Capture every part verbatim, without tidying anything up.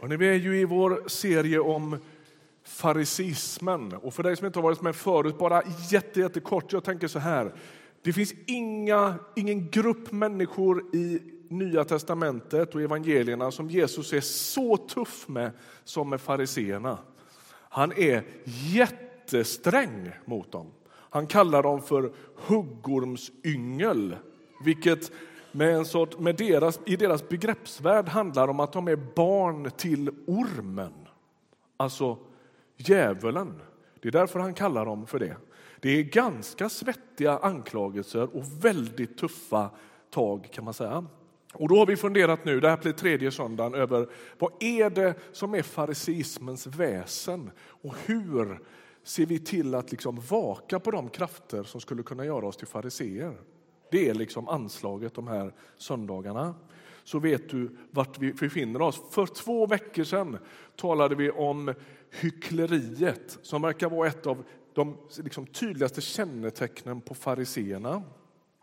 Och nu är vi ju i vår serie om farisismen. Och för dig som inte har varit med förut, bara jätte, jätte kort. Jag tänker så här. Det finns inga, ingen grupp människor i Nya testamentet och evangelierna som Jesus är så tuff med som med fariseerna. Han är jättesträng mot dem. Han kallar dem för huggormsyngel, vilket med en sort, med deras, i deras begreppsvärld handlar om att de är barn till ormen. Alltså djävulen. Det är därför han kallar dem för det. Det är ganska svettiga anklagelser och väldigt tuffa tag, kan man säga. Och då har vi funderat nu, det här blir tredje söndagen, över vad är det som är farisismens väsen? Och hur ser vi till att liksom vaka på de krafter som skulle kunna göra oss till fariseer? Det är liksom anslaget de här söndagarna. Så vet du vart vi befinner oss. För två veckor sedan talade vi om hyckleriet, som verkar vara ett av de liksom tydligaste kännetecknen på fariseerna.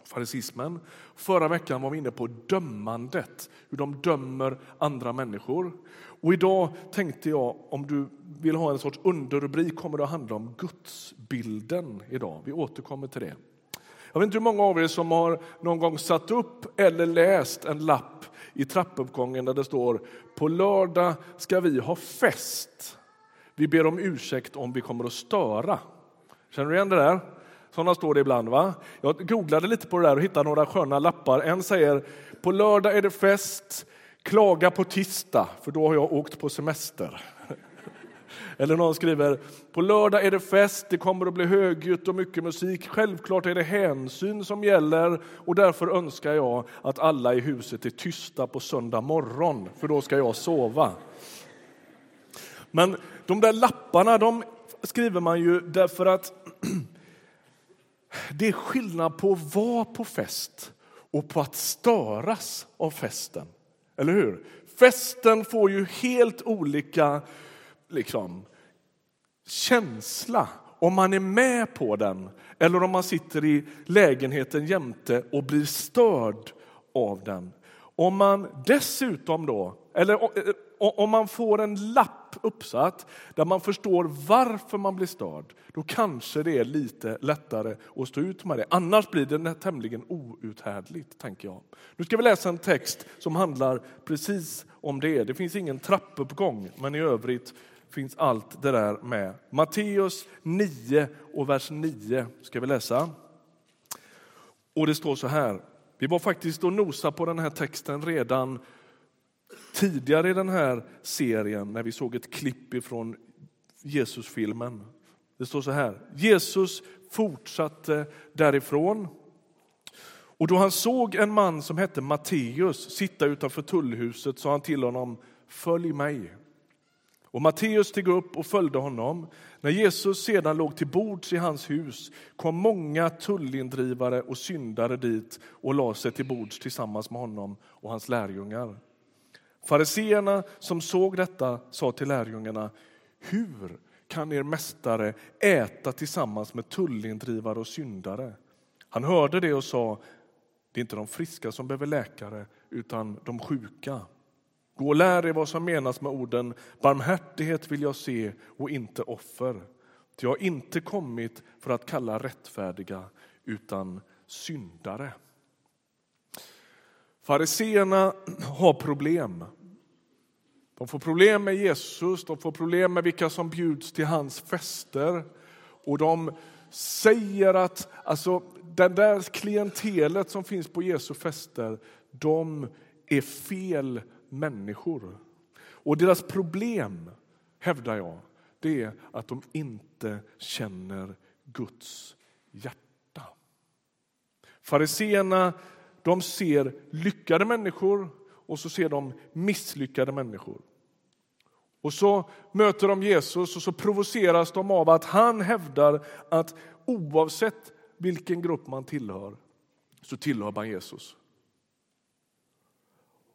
Farisismen. Förra veckan var vi inne på dömandet, hur de dömer andra människor. Och idag tänkte jag, om du vill ha en sorts underrubrik, kommer det att handla om gudsbilden idag. Vi återkommer till det. Jag vet inte hur många av er som har någon gång satt upp eller läst en lapp i trappuppgången där det står: på lördag ska vi ha fest. Vi ber om ursäkt om vi kommer att störa. Känner du igen det där? Sådana står det ibland, va? Jag googlade lite på det där och hittade några sköna lappar. En säger: på lördag är det fest, klaga på tisdag, för då har jag åkt på semester. Eller någon skriver: på lördag är det fest, det kommer att bli högljutt och mycket musik. Självklart är det hänsyn som gäller, och därför önskar jag att alla i huset är tysta på söndag morgon, för då ska jag sova. Men de där lapparna, de skriver man ju därför att det är skillnad på att vara på fest och på att störas av festen. Eller hur? Festen får ju helt olika liksom känsla om man är med på den eller om man sitter i lägenheten jämte och blir störd av den. Om man dessutom då, eller om man får en lapp uppsatt där man förstår varför man blir störd, då kanske det är lite lättare att stå ut med det. Annars blir det tämligen outhärdligt, tänker jag. Nu ska vi läsa en text som handlar precis om det. Det finns ingen trappuppgång, men i övrigt finns allt det där med. Matteus nio och vers nio ska vi läsa. Och det står så här. Vi var faktiskt och nosa på den här texten redan tidigare i den här serien när vi såg ett klipp ifrån Jesusfilmen. Det står så här: Jesus fortsatte därifrån, och då han såg en man som hette Matteus sitta utanför tullhuset sa han till honom: följ mig. Och Matteus steg upp och följde honom. När Jesus sedan låg till bords i hans hus kom många tullindrivare och syndare dit och la sig till bords tillsammans med honom och hans lärjungar. Fariseerna som såg detta sa till lärjungarna: hur kan er mästare äta tillsammans med tullindrivare och syndare? Han hörde det och sa: det är inte de friska som behöver läkare utan de sjuka. Gå och lär er vad som menas med orden: barmhärtighet vill jag se och inte offer. Ty jag har inte kommit för att kalla rättfärdiga utan syndare. Fariseerna har problem. De får problem med Jesus, de får problem med vilka som bjuds till hans fester. Och de säger att alltså, den där klientelet som finns på Jesu fester, de är fel människor. Och deras problem, hävdar jag, det är att de inte känner Guds hjärta. Fariseerna, de ser lyckade människor och så ser de misslyckade människor. Och så möter de Jesus och så provoceras de av att han hävdar att oavsett vilken grupp man tillhör så tillhör man Jesus.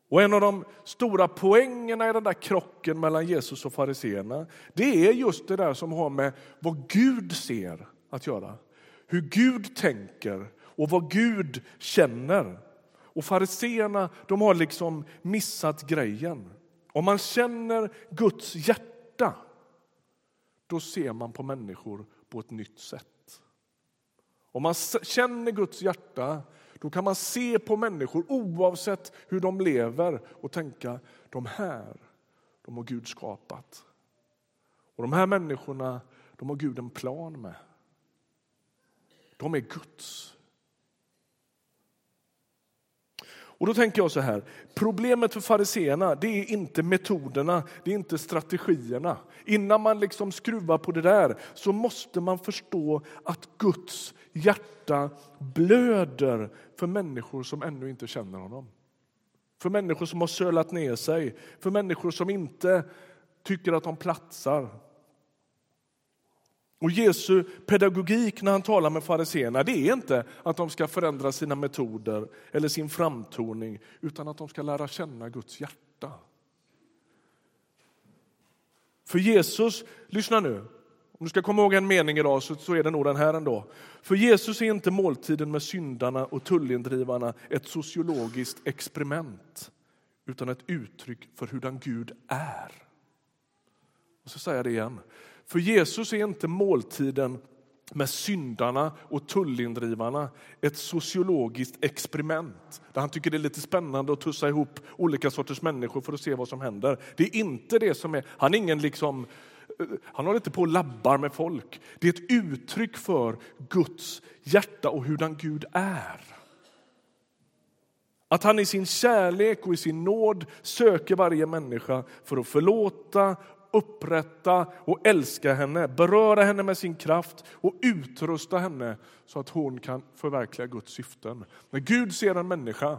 Och en av de stora poängerna i den där krocken mellan Jesus och fariseerna, det är just det där som har med vad Gud ser att göra. Hur Gud tänker och vad Gud känner. Och fariseerna, de har liksom missat grejen. Om man känner Guds hjärta, då ser man på människor på ett nytt sätt. Om man känner Guds hjärta, då kan man se på människor oavsett hur de lever och tänka, de här, de har Gud skapat. Och de här människorna, de har Gud en plan med. De är Guds. Och då tänker jag så här, problemet för fariseerna, det är inte metoderna, det är inte strategierna. Innan man liksom skruvar på det där så måste man förstå att Guds hjärta blöder för människor som ännu inte känner honom. För människor som har sölat ner sig, för människor som inte tycker att de platsar. Och Jesu pedagogik när han talar med fariseerna, det är inte att de ska förändra sina metoder eller sin framtoning, utan att de ska lära känna Guds hjärta. För Jesus, lyssna nu, om du ska komma ihåg en mening idag så, så är det nog den här ändå. För Jesus är inte måltiden med syndarna och tullindrivarna ett sociologiskt experiment, utan ett uttryck för hur den Gud är. Och så säger jag det igen. För Jesus är inte måltiden med syndarna och tullindrivarna ett sociologiskt experiment där han tycker det är lite spännande att tussa ihop olika sorters människor för att se vad som händer. Det är inte det som är, han är ingen liksom, han har inte på labbar med folk. Det är ett uttryck för Guds hjärta och hur den Gud är. Att han i sin kärlek och i sin nåd söker varje människa för att förlåta, upprätta och älska henne, beröra henne med sin kraft och utrusta henne så att hon kan förverkliga Guds syften. När Gud ser en människa,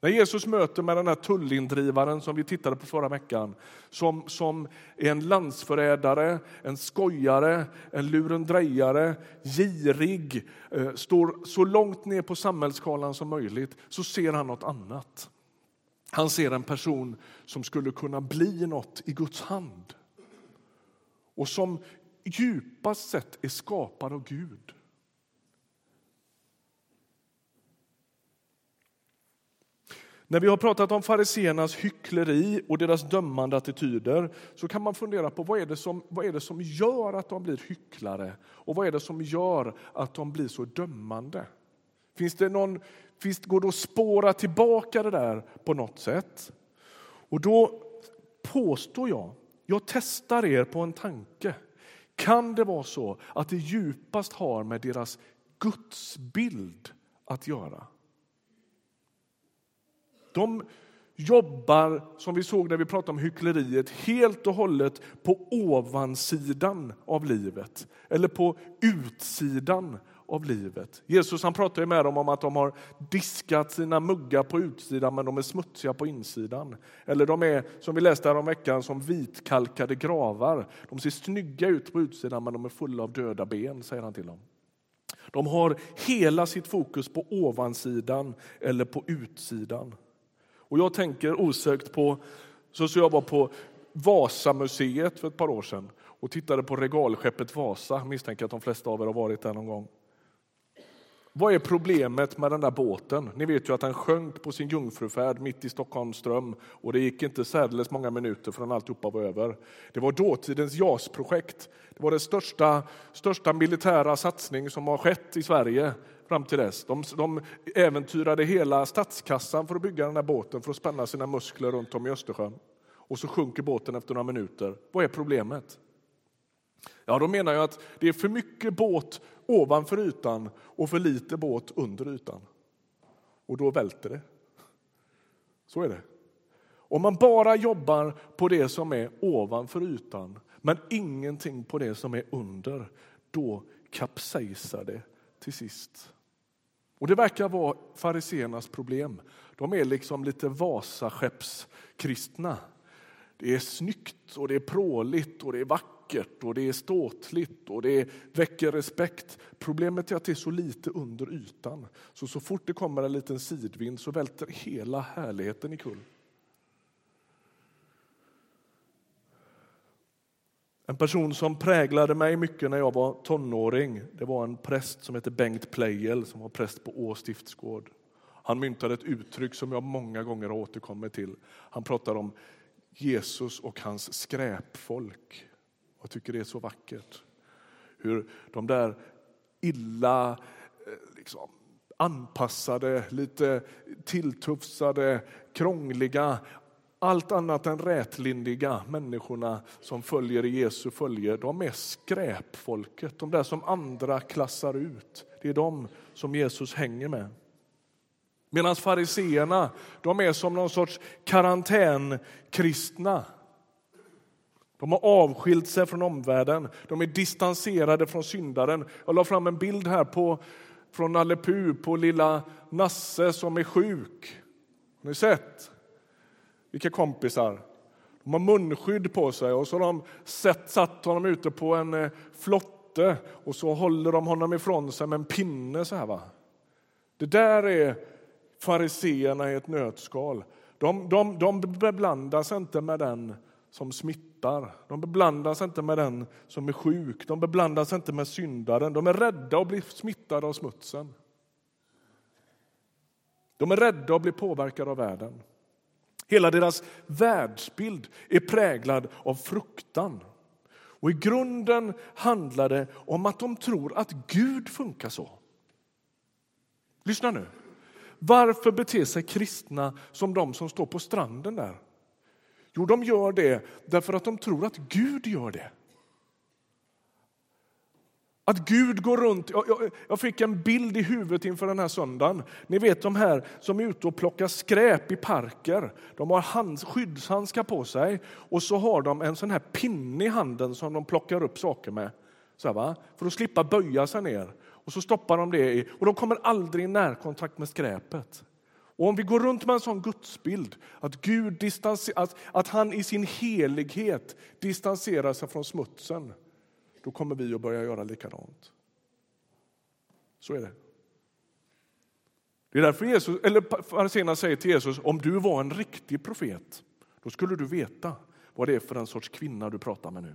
när Jesus möter med den här tullindrivaren som vi tittade på förra veckan, som, som är en landsförrädare, en skojare, en lurendrejare, girig, eh, står så långt ner på samhällsskalan som möjligt, så ser han något annat. Han ser en person som skulle kunna bli något i Guds hand. Och som djupast sett är skapad av Gud. När vi har pratat om fariseernas hyckleri och deras dömande attityder så kan man fundera på vad är det som, vad är det som gör att de blir hycklare? Och vad är det som gör att de blir så dömande? Finns det någon... Visst går det att spåra tillbaka det där på något sätt? Och då påstår jag, jag testar er på en tanke. Kan det vara så att det djupast har med deras gudsbild att göra? De jobbar, som vi såg när vi pratade om hyckleriet, helt och hållet på ovansidan av livet. Eller på utsidan av livet. Jesus han pratar ju med dem om att de har diskat sina muggar på utsidan men de är smutsiga på insidan. Eller de är, som vi läste här om veckan, som vitkalkade gravar. De ser snygga ut på utsidan men de är fulla av döda ben, säger han till dem. De har hela sitt fokus på ovansidan eller på utsidan. Och jag tänker osökt på, så så jag var på Vasamuseet för ett par år sedan och tittade på regalskeppet Vasa. Misstänker att de flesta av er har varit där någon gång. Vad är problemet med den där båten? Ni vet ju att han sjönk på sin jungfrufärd mitt i Stockholms ström. Och det gick inte särdeles många minuter förrän alltihopa var över. Det var dåtidens JAS-projekt. Det var den största, största militära satsning som har skett i Sverige fram till dess. De, de äventyrade hela statskassan för att bygga den där båten för att spänna sina muskler runt om i Östersjön. Och så sjunker båten efter några minuter. Vad är problemet? Ja, då menar jag att det är för mycket båt ovanför ytan och för lite båt under ytan. Och då välter det. Så är det. Om man bara jobbar på det som är ovanför ytan men ingenting på det som är under, då kapsejsar det till sist. Och det verkar vara fariseernas problem. De är liksom lite Vasaskeppskristna. Det är snyggt och det är pråligt och det är vackert. Och det är ståtligt och det väcker respekt. Problemet är att det är så lite under ytan. Så så fort det kommer en liten sidvind så välter hela härligheten i kull. En person som präglade mig mycket när jag var tonåring, det var en präst som heter Bengt Pleijel som var präst på Åstiftsgård. Han myntade ett uttryck som jag många gånger återkommer till. Han pratade om Jesus och hans skräpfolk. Jag tycker det är så vackert. Hur de där illa liksom, anpassade, lite tilltufsade, krångliga, allt annat än rätlindiga människorna som följer Jesu följer, de är skräpfolket. De där som andra klassar ut. Det är de som Jesus hänger med. Medan fariseerna, de är som någon sorts karantänkristna. De har avskilt sig från omvärlden. De är distanserade från syndaren. Jag la fram en bild här på, från Nalle Puh på lilla Nasse som är sjuk. Har ni sett? Vilka kompisar. De har munskydd på sig och så har de sett, satt honom ute på en flotte. Och så håller de honom ifrån sig med en pinne så här va. Det där är fariseerna i ett nötskal. De, de, de beblandas inte med den som smittar. De beblandas inte med den som är sjuk. De beblandas inte med syndaren. De är rädda att bli smittade av smutsen. De är rädda att bli påverkade av världen. Hela deras världsbild är präglad av fruktan. Och i grunden handlar det om att de tror att Gud funkar så. Lyssna nu. Varför beter sig kristna som de som står på stranden där? Jo, de gör det därför att de tror att Gud gör det. Att Gud går runt. Jag, jag, jag fick en bild i huvudet inför den här söndagen. Ni vet de här som är ute och plockar skräp i parker. De har hands, skyddshandskar på sig. Och så har de en sån här pinne i handen som de plockar upp saker med. Så här, va? För att slippa böja sig ner. Och så stoppar de det i. Och de kommer aldrig i närkontakt med skräpet. Och om vi går runt med en sån gudsbild. Att Gud distanserar, att, att han i sin helighet distanserar sig från smutsen. Då kommer vi att börja göra likadant. Så är det. Det är därför Jesus, eller fariseerna säger till Jesus, om du var en riktig profet, då skulle du veta vad det är för en sorts kvinna du pratar med nu.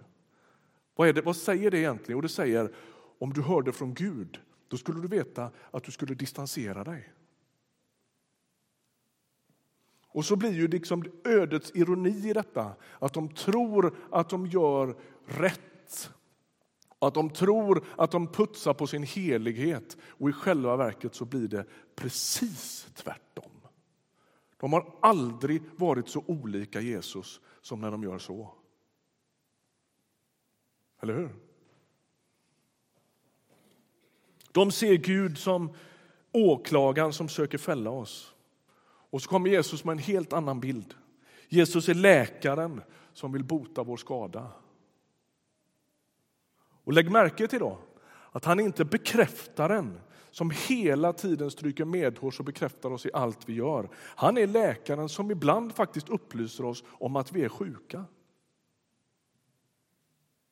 Vad är det, vad säger det egentligen? Och det säger, om du hörde från Gud, då skulle du veta att du skulle distansera dig. Och så blir ju liksom ödets ironi i detta, att de tror att de gör rätt. Att de tror att de putsar på sin helighet. Och i själva verket så blir det precis tvärtom. De har aldrig varit så olika Jesus som när de gör så. Eller hur? De ser Gud som åklagaren som söker fälla oss. Och så kommer Jesus med en helt annan bild. Jesus är läkaren som vill bota vår skada. Och lägg märke till då att han inte bekräftar den som hela tiden stryker medhårs och bekräftar oss i allt vi gör. Han är läkaren som ibland faktiskt upplyser oss om att vi är sjuka.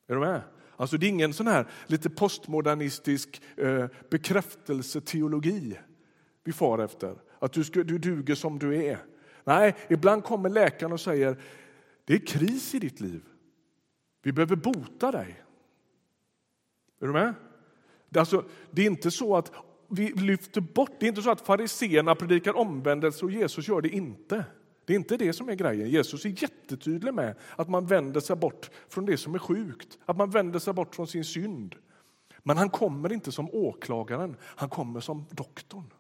Är du med? Alltså det är ingen sån här lite postmodernistisk eh, bekräftelseteologi vi far efter. Att du, ska, du duger som du är. Nej, ibland kommer läkaren och säger det är kris i ditt liv. Vi behöver bota dig. Är du med? Alltså, det är inte så att vi lyfter bort. Det är inte så att fariseerna predikar omvändelse och Jesus gör det inte. Det är inte det som är grejen. Jesus är jättetydlig med att man vänder sig bort från det som är sjukt. Att man vänder sig bort från sin synd. Men han kommer inte som åklagaren. Han kommer som doktorn.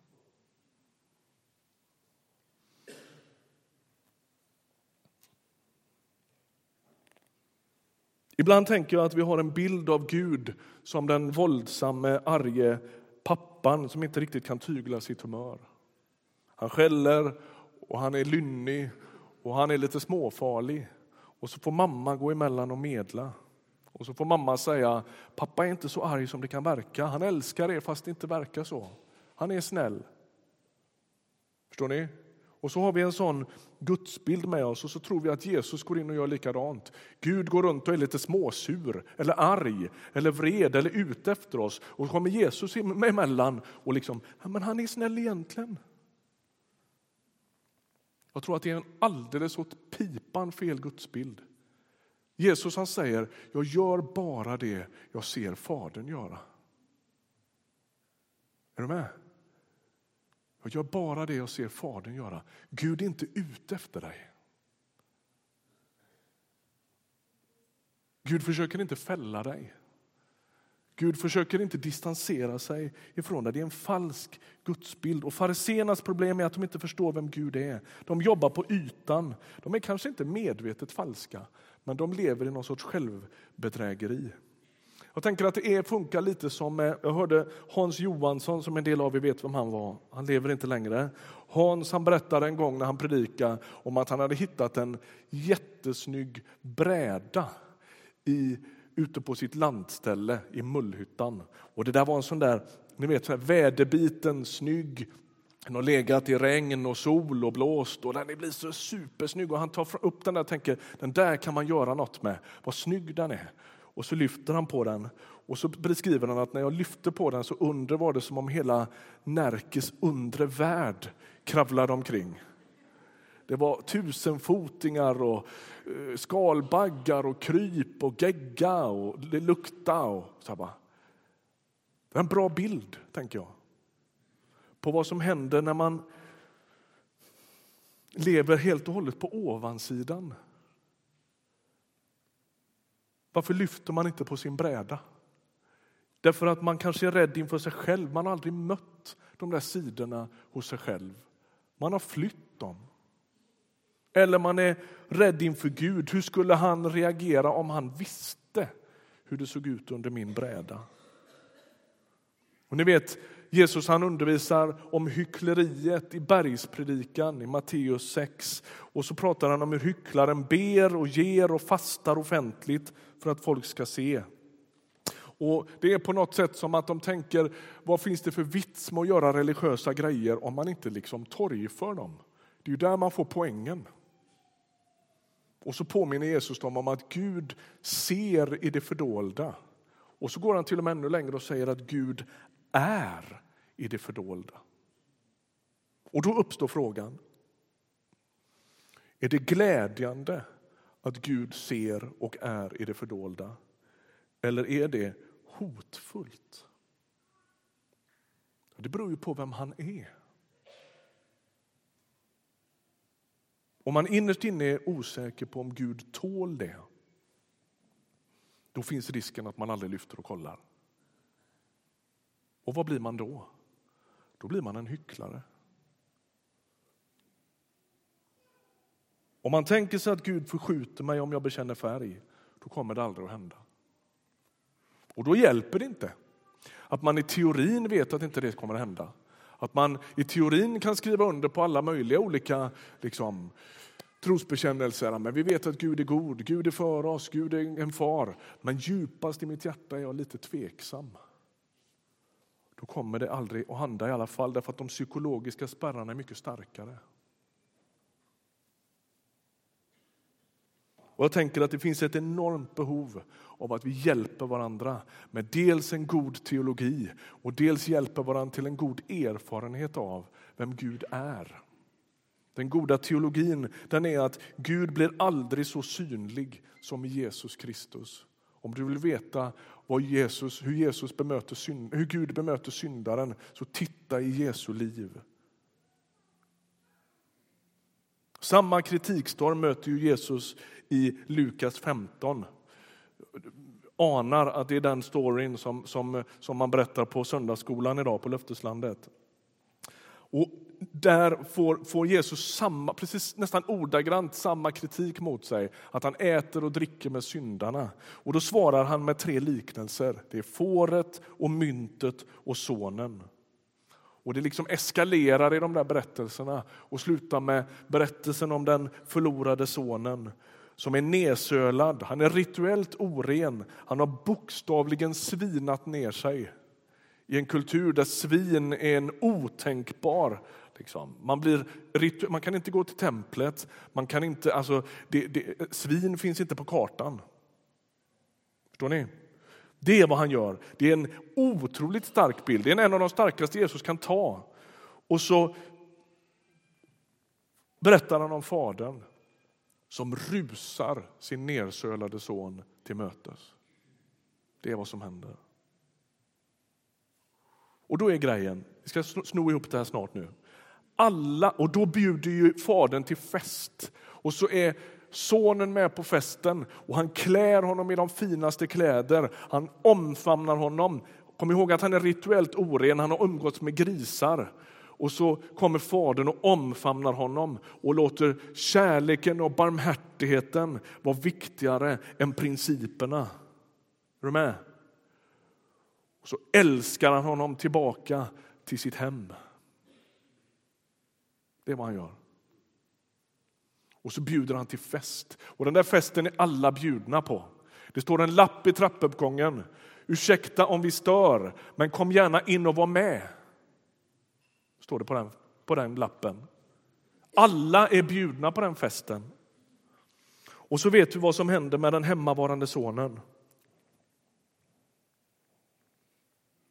Ibland tänker jag att vi har en bild av Gud som den våldsamme, arge pappan som inte riktigt kan tygla sitt humör. Han skäller och han är lynnig och han är lite småfarlig. Och så får mamma gå emellan och medla. Och så får mamma säga, pappa är inte så arg som det kan verka. Han älskar er fast det inte verkar så. Han är snäll. Förstår ni? Och så har vi en sån gudsbild med oss och så tror vi att Jesus går in och gör likadant. Gud går runt och är lite småsur eller arg eller vred eller ute efter oss. Och så kommer Jesus emellan och liksom, ja, men han är snäll egentligen. Jag tror att det är en alldeles åt pipan fel gudsbild. Jesus han säger, jag gör bara det jag ser fadern göra. Är du med? Jag gör bara det jag ser fadern göra. Gud är inte ute efter dig. Gud försöker inte fälla dig. Gud försöker inte distansera sig ifrån dig. Det är en falsk gudsbild. Och fariseernas problem är att de inte förstår vem Gud är. De jobbar på ytan. De är kanske inte medvetet falska, men de lever i någon sorts självbedrägeri. Jag tänker att det är, funkar lite som, jag hörde Hans Johansson, som en del av er vet vem han var. Han lever inte längre. Hans, han berättade en gång när han predikade om att han hade hittat en jättesnygg bräda i ute på sitt landställe i Mullhyttan. Och det där var en sån där, ni vet, så här väderbiten, snygg. Den har legat i regn och sol och blåst. Och den blir så supersnygg. Och han tar upp den där och tänker, den där kan man göra något med. Vad snygg den är. Och så lyfter han på den. Och så beskriver han att när jag lyfte på den så under var det som om hela Närkes undre värld kravlade omkring. Det var tusenfotingar och skalbaggar och kryp och gegga och lukta. Och så bara. Det är en bra bild, tänker jag. På vad som händer när man lever helt och hållet på ovansidan. Varför lyfter man inte på sin bräda? Därför att man kanske är rädd inför sig själv. Man har aldrig mött de där sidorna hos sig själv. Man har flytt dem. Eller man är rädd inför Gud. Hur skulle han reagera om han visste hur det såg ut under min bräda? Och ni vet, Jesus han undervisar om hyckleriet i Bergspredikan i Matteus sex. Och så pratar han om hur hycklaren ber och ger och fastar offentligt för att folk ska se. Och det är på något sätt som att de tänker, vad finns det för vits med att göra religiösa grejer om man inte liksom torgför dem? Det är ju där man får poängen. Och så påminner Jesus dem om att Gud ser i det fördolda. Och så går han till och med ännu längre och säger att Gud är i det fördolda. Och då uppstår frågan. Är det glädjande att Gud ser och är i det fördolda? Eller är det hotfullt? Det beror ju på vem han är. Om man innerst inne är osäker på om Gud tål det, då finns risken att man aldrig lyfter och kollar. Och vad blir man då? Då blir man en hycklare. Om man tänker sig att Gud förskjuter mig om jag bekänner färg, då kommer det aldrig att hända. Och då hjälper det inte att man i teorin vet att inte det kommer att hända. Att man i teorin kan skriva under på alla möjliga olika liksom, trosbekännelser. Men vi vet att Gud är god, Gud är för oss, Gud är en far. Men djupast i mitt hjärta är jag lite tveksam. Då kommer det aldrig att hända i alla fall, därför att de psykologiska spärrarna är mycket starkare. Och jag tänker att det finns ett enormt behov av att vi hjälper varandra med dels en god teologi och dels hjälper varandra till en god erfarenhet av vem Gud är. Den goda teologin, den är att Gud blir aldrig så synlig som i Jesus Kristus. Om du vill veta vad Jesus, hur, Jesus bemöter synd, hur Gud bemöter syndaren, så titta i Jesu liv. Samma kritikstorm möter ju Jesus i Lukas femton. Anar att det är den storyn som, som, som man berättar på söndagsskolan idag på Löfteslandet. Och där får, får Jesus samma, precis nästan ordagrant samma kritik mot sig. Att han äter och dricker med syndarna. Och då svarar han med tre liknelser. Det är fåret och myntet och sonen. Och det liksom eskalerar i de där berättelserna och slutar med berättelsen om den förlorade sonen som är nedsölad. Han är rituellt oren. Han har bokstavligen svinat ner sig i en kultur där svin är en otänkbar. Liksom. Man, blir ritu- man kan inte gå till templet. Man kan inte, alltså, det, det, svin finns inte på kartan. Förstår ni? Det är vad han gör. Det är en otroligt stark bild. Det är en av de starkaste Jesus kan ta. Och så berättar han om fadern som rusar sin nedsölade son till mötes. Det är vad som händer. Och då är grejen, vi ska sno ihop det här snart nu. Alla, och då bjuder ju fadern till fest. Och så är sonen med på festen och han klär honom i de finaste kläder. Han omfamnar honom. Kom ihåg att han är rituellt oren, han har umgåtts med grisar. Och så kommer fadern och omfamnar honom och låter kärleken och barmhärtigheten vara viktigare än principerna. Är du med? Och så älskar han honom tillbaka till sitt hem. Det är vad han gör. Och så bjuder han till fest. Och den där festen är alla bjudna på. Det står en lapp i trappuppgången. Ursäkta om vi stör, men kom gärna in och var med. Står det på den, på den lappen. Alla är bjudna på den festen. Och så vet vi vad som hände med den hemmavarande sonen.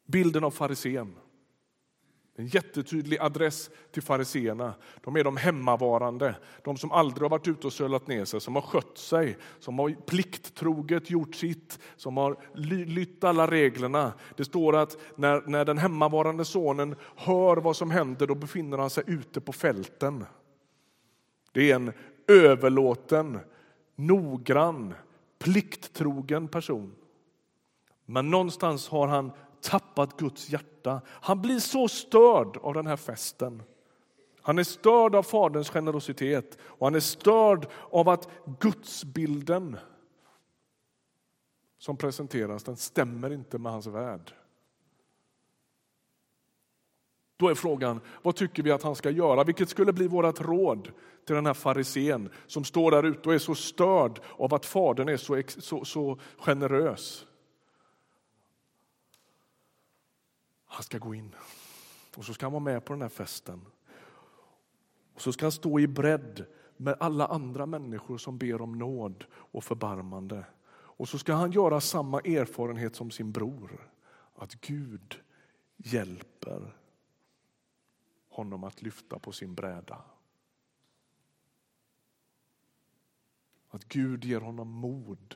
Bilden av farisén. En jättetydlig adress till fariseerna. De är de hemmavarande. De som aldrig har varit ute och sölat ner sig. Som har skött sig. Som har plikttroget gjort sitt. Som har lytt alla reglerna. Det står att när, när den hemmavarande sonen hör vad som händer. Då befinner han sig ute på fälten. Det är en överlåten, noggrann, plikttrogen person. Men någonstans har han tappat Guds hjärta. Han blir så störd av den här festen. Han är störd av faderns generositet. Och han är störd av att gudsbilden som presenteras, den stämmer inte med hans värld. Då är frågan, vad tycker vi att han ska göra? Vilket skulle bli vårt råd till den här farisén som står där ute och är så störd av att fadern är så, så, så generös? Han ska gå in och så ska han vara med på den här festen. Och så ska han stå i bredd med alla andra människor som ber om nåd och förbarmande. Och så ska han göra samma erfarenhet som sin bror. Att Gud hjälper honom att lyfta på sin bräda. Att Gud ger honom mod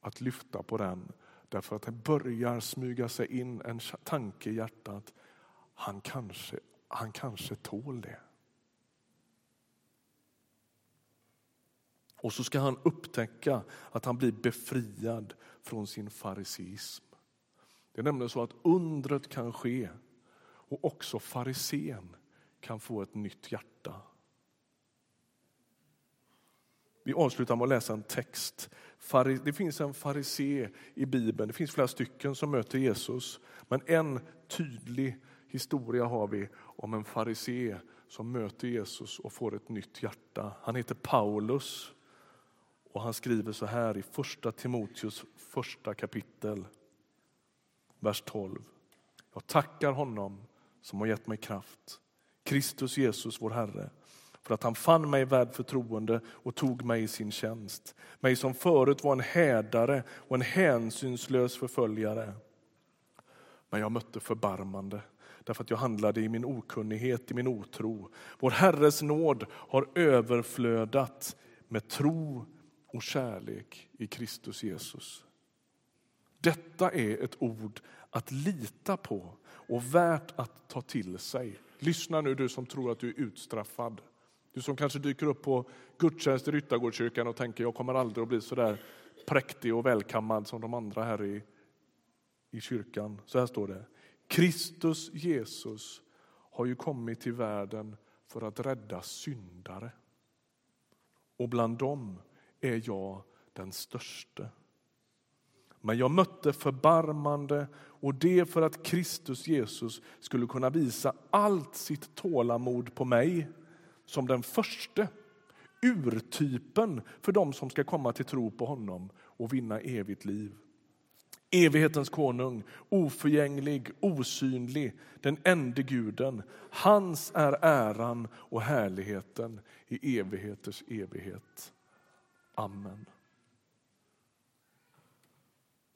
att lyfta på den. Därför att det börjar smyga sig in en tanke i hjärtat. Han kanske, han kanske tål det. Och så ska han upptäcka att han blir befriad från sin fariseism. Det är nämligen så att undret kan ske. Och också farisén kan få ett nytt hjärta. Vi avslutar med att läsa en text. Det finns en farisé i Bibeln. Det finns flera stycken som möter Jesus. Men en tydlig historia har vi om en farisé som möter Jesus och får ett nytt hjärta. Han heter Paulus och han skriver så här i första Timoteus första kapitel, vers tolv. Jag tackar honom som har gett mig kraft. Kristus Jesus vår Herre. För att han fann mig värd förtroende och tog mig i sin tjänst. Mig som förut var en hädare och en hänsynslös förföljare. Men jag mötte förbarmande. Därför att jag handlade i min okunnighet, i min otro. Vår Herres nåd har överflödat med tro och kärlek i Kristus Jesus. Detta är ett ord att lita på och värt att ta till sig. Lyssna nu du som tror att du är utstraffad. Du som kanske dyker upp på gudstjänst i Ryttargårdskyrkan och tänker jag kommer aldrig att bli så där präktig och välkammad som de andra här i, i kyrkan. Så här står det. Kristus Jesus har ju kommit till världen för att rädda syndare. Och bland dem är jag den störste. Men jag mötte förbarmande och det för att Kristus Jesus skulle kunna visa allt sitt tålamod på mig. Som den första urtypen för dem som ska komma till tro på honom och vinna evigt liv. Evighetens konung, oförgänglig, osynlig, den ende guden. Hans är äran och härligheten i evigheters evighet. Amen.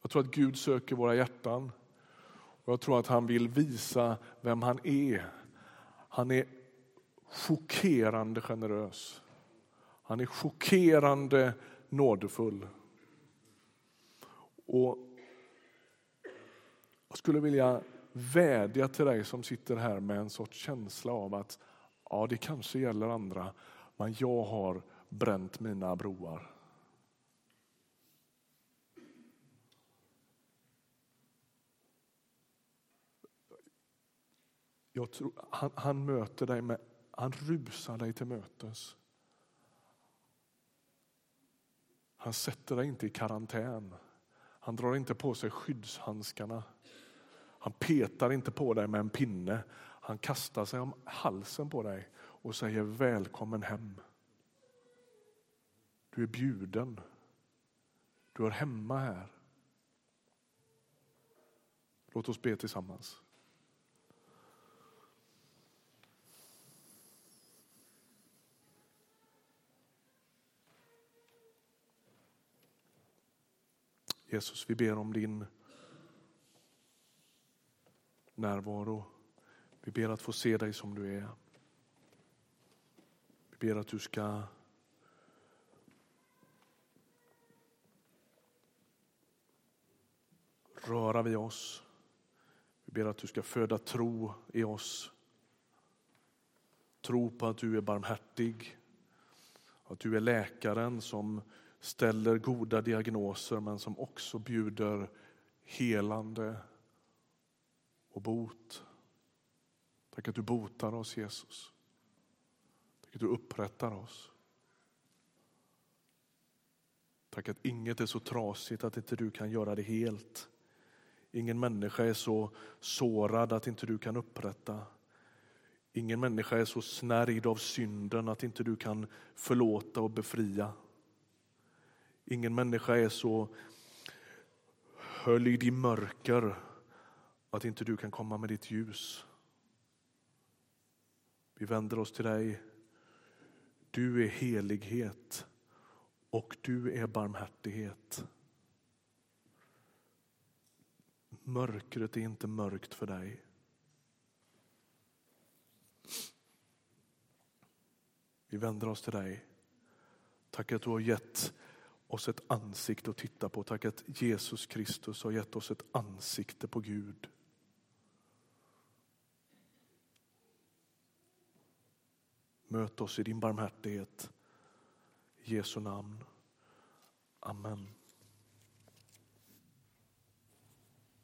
Jag tror att Gud söker våra hjärtan. Och jag tror att han vill visa vem han är. Han är chockerande generös. Han är chockerande nådefull. Och jag skulle vilja vädja till dig som sitter här med en sorts känsla av att ja, det kanske gäller andra, men jag har bränt mina broar. Jag tror, han, han möter dig med, han rusar dig till mötes. Han sätter dig inte i karantän. Han drar inte på sig skyddshandskarna. Han petar inte på dig med en pinne. Han kastar sig om halsen på dig och säger välkommen hem. Du är bjuden. Du är hemma här. Låt oss be tillsammans. Jesus, vi ber om din närvaro. Vi ber att få se dig som du är. Vi ber att du ska röra vid oss. Vi ber att du ska föda tro i oss. Tro på att du är barmhärtig. Att du är läkaren som ställer goda diagnoser men som också bjuder helande och bot. Tack att du botar oss, Jesus. Tack att du upprättar oss. Tack att inget är så trasigt att inte du kan göra det helt. Ingen människa är så sårad att inte du kan upprätta. Ingen människa är så snärjd av synden att inte du kan förlåta och befria. Ingen människa är så höljd i mörker att inte du kan komma med ditt ljus. Vi vänder oss till dig. Du är helighet och du är barmhärtighet. Mörkret är inte mörkt för dig. Vi vänder oss till dig. Tack att du har gett oss ett ansikte att titta på. Tack att Jesus Kristus har gett oss ett ansikte på Gud. Möt oss i din barmhärtighet. I Jesu namn. Amen.